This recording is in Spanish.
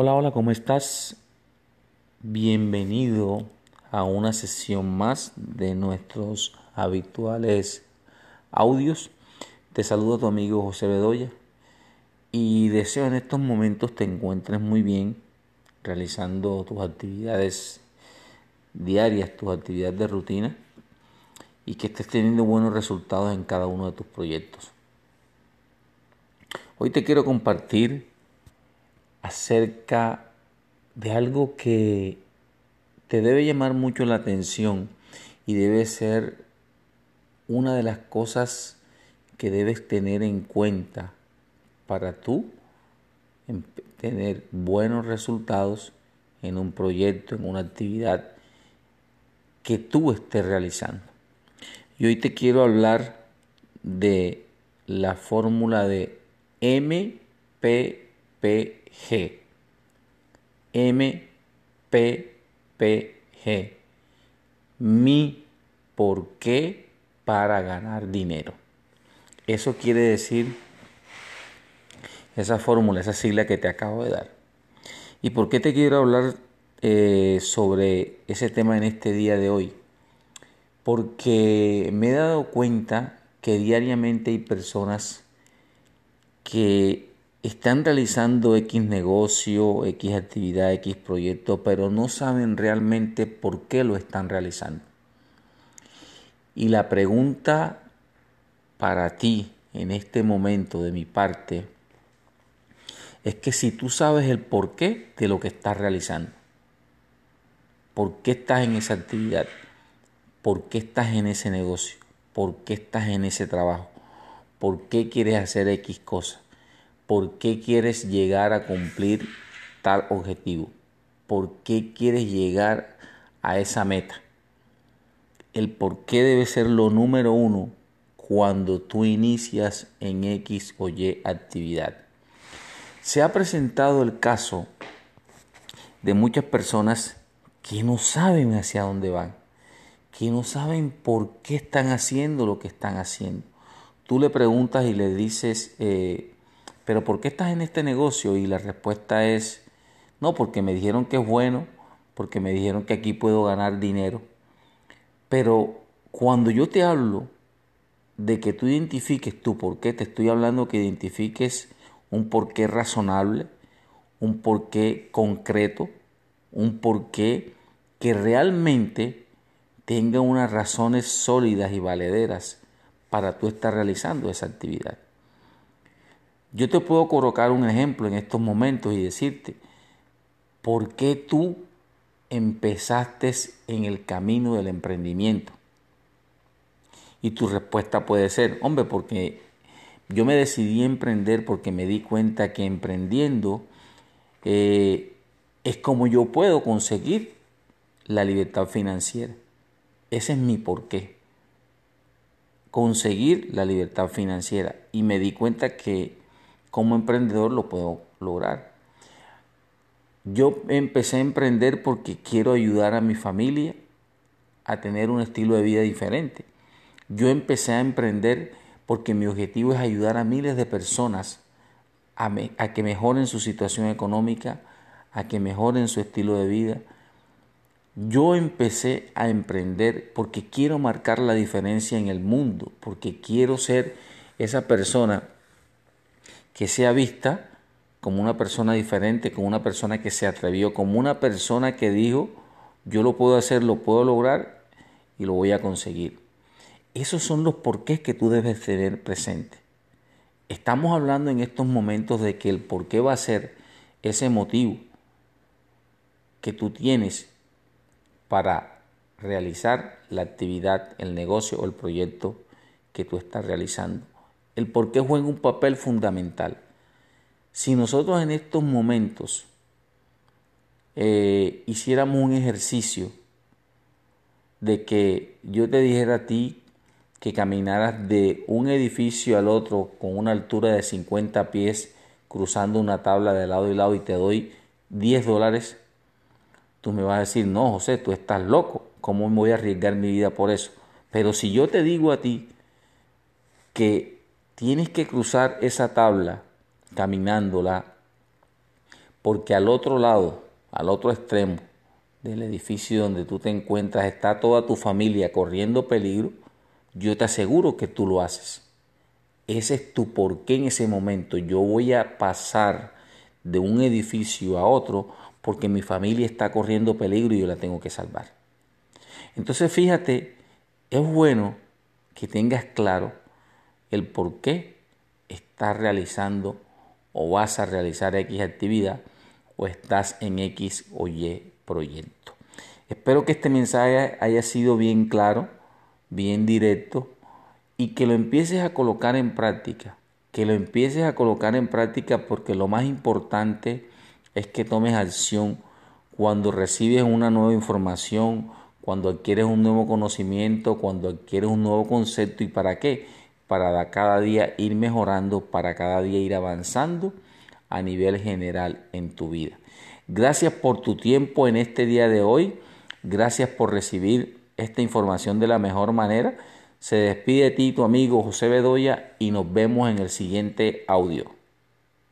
Hola, hola, ¿cómo estás? Bienvenido a una sesión más de nuestros habituales audios. Te saluda tu amigo José Bedoya y deseo en estos momentos te encuentres muy bien realizando tus actividades diarias, tus actividades de rutina y que estés teniendo buenos resultados en cada uno de tus proyectos. Hoy te quiero compartir acerca de algo que te debe llamar mucho la atención y debe ser una de las cosas que debes tener en cuenta para tú tener buenos resultados en un proyecto, en una actividad que tú estés realizando. Y hoy te quiero hablar de la fórmula de MPPG. MPPG. Mi por qué para ganar dinero. Eso quiere decir esa fórmula, esa sigla que te acabo de dar. ¿Y por qué te quiero hablar sobre ese tema en este día de hoy? Porque me he dado cuenta que diariamente hay personas que están realizando X negocio, X actividad, X proyecto, pero no saben realmente por qué lo están realizando. Y la pregunta para ti en este momento de mi parte es que si tú sabes el porqué de lo que estás realizando, por qué estás en esa actividad, por qué estás en ese negocio, por qué estás en ese trabajo, por qué quieres hacer X cosas, ¿por qué quieres llegar a cumplir tal objetivo? ¿Por qué quieres llegar a esa meta? El por qué debe ser lo número uno cuando tú inicias en X o Y actividad. Se ha presentado el caso de muchas personas que no saben hacia dónde van, que no saben por qué están haciendo lo que están haciendo. Tú le preguntas y le dices, ¿pero por qué estás en este negocio? Y la respuesta es, no, porque me dijeron que es bueno, porque me dijeron que aquí puedo ganar dinero. Pero cuando yo te hablo de que tú identifiques tu porqué, te estoy hablando que identifiques un porqué razonable, un porqué concreto, un porqué que realmente tenga unas razones sólidas y valederas para tú estar realizando esa actividad. Yo te puedo colocar un ejemplo en estos momentos y decirte por qué tú empezaste en el camino del emprendimiento. Y tu respuesta puede ser, hombre, porque yo me decidí a emprender porque me di cuenta que emprendiendo es como yo puedo conseguir la libertad financiera. Ese es mi porqué. Conseguir la libertad financiera. Y me di cuenta que como emprendedor lo puedo lograr. Yo empecé a emprender porque quiero ayudar a mi familia a tener un estilo de vida diferente. Yo empecé a emprender porque mi objetivo es ayudar a miles de personas a que mejoren su situación económica, a que mejoren su estilo de vida. Yo empecé a emprender porque quiero marcar la diferencia en el mundo, porque quiero ser esa persona que sea vista como una persona diferente, como una persona que se atrevió, como una persona que dijo, yo lo puedo hacer, lo puedo lograr y lo voy a conseguir. Esos son los porqués que tú debes tener presente. Estamos hablando en estos momentos de que el porqué va a ser ese motivo que tú tienes para realizar la actividad, el negocio o el proyecto que tú estás realizando. El por qué juega un papel fundamental. Si nosotros en estos momentos hiciéramos un ejercicio de que yo te dijera a ti que caminaras de un edificio al otro con una altura de 50 pies cruzando una tabla de lado y lado y te doy $10, tú me vas a decir, no, José, tú estás loco, ¿cómo me voy a arriesgar mi vida por eso? Pero si yo te digo a ti que tienes que cruzar esa tabla caminándola porque al otro lado, al otro extremo del edificio donde tú te encuentras está toda tu familia corriendo peligro, yo te aseguro que tú lo haces. Ese es tu porqué en ese momento. Yo voy a pasar de un edificio a otro porque mi familia está corriendo peligro y yo la tengo que salvar. Entonces, fíjate, es bueno que tengas claro el por qué estás realizando o vas a realizar X actividad o estás en X o Y proyecto. Espero que este mensaje haya sido bien claro, bien directo, y que lo empieces a colocar en práctica, porque lo más importante es que tomes acción cuando recibes una nueva información, cuando adquieres un nuevo conocimiento, cuando adquieres un nuevo concepto. ¿Y para qué? Para cada día ir mejorando, para cada día ir avanzando a nivel general en tu vida. Gracias por tu tiempo en este día de hoy. Gracias por recibir esta información de la mejor manera. Se despide de ti tu amigo José Bedoya y nos vemos en el siguiente audio.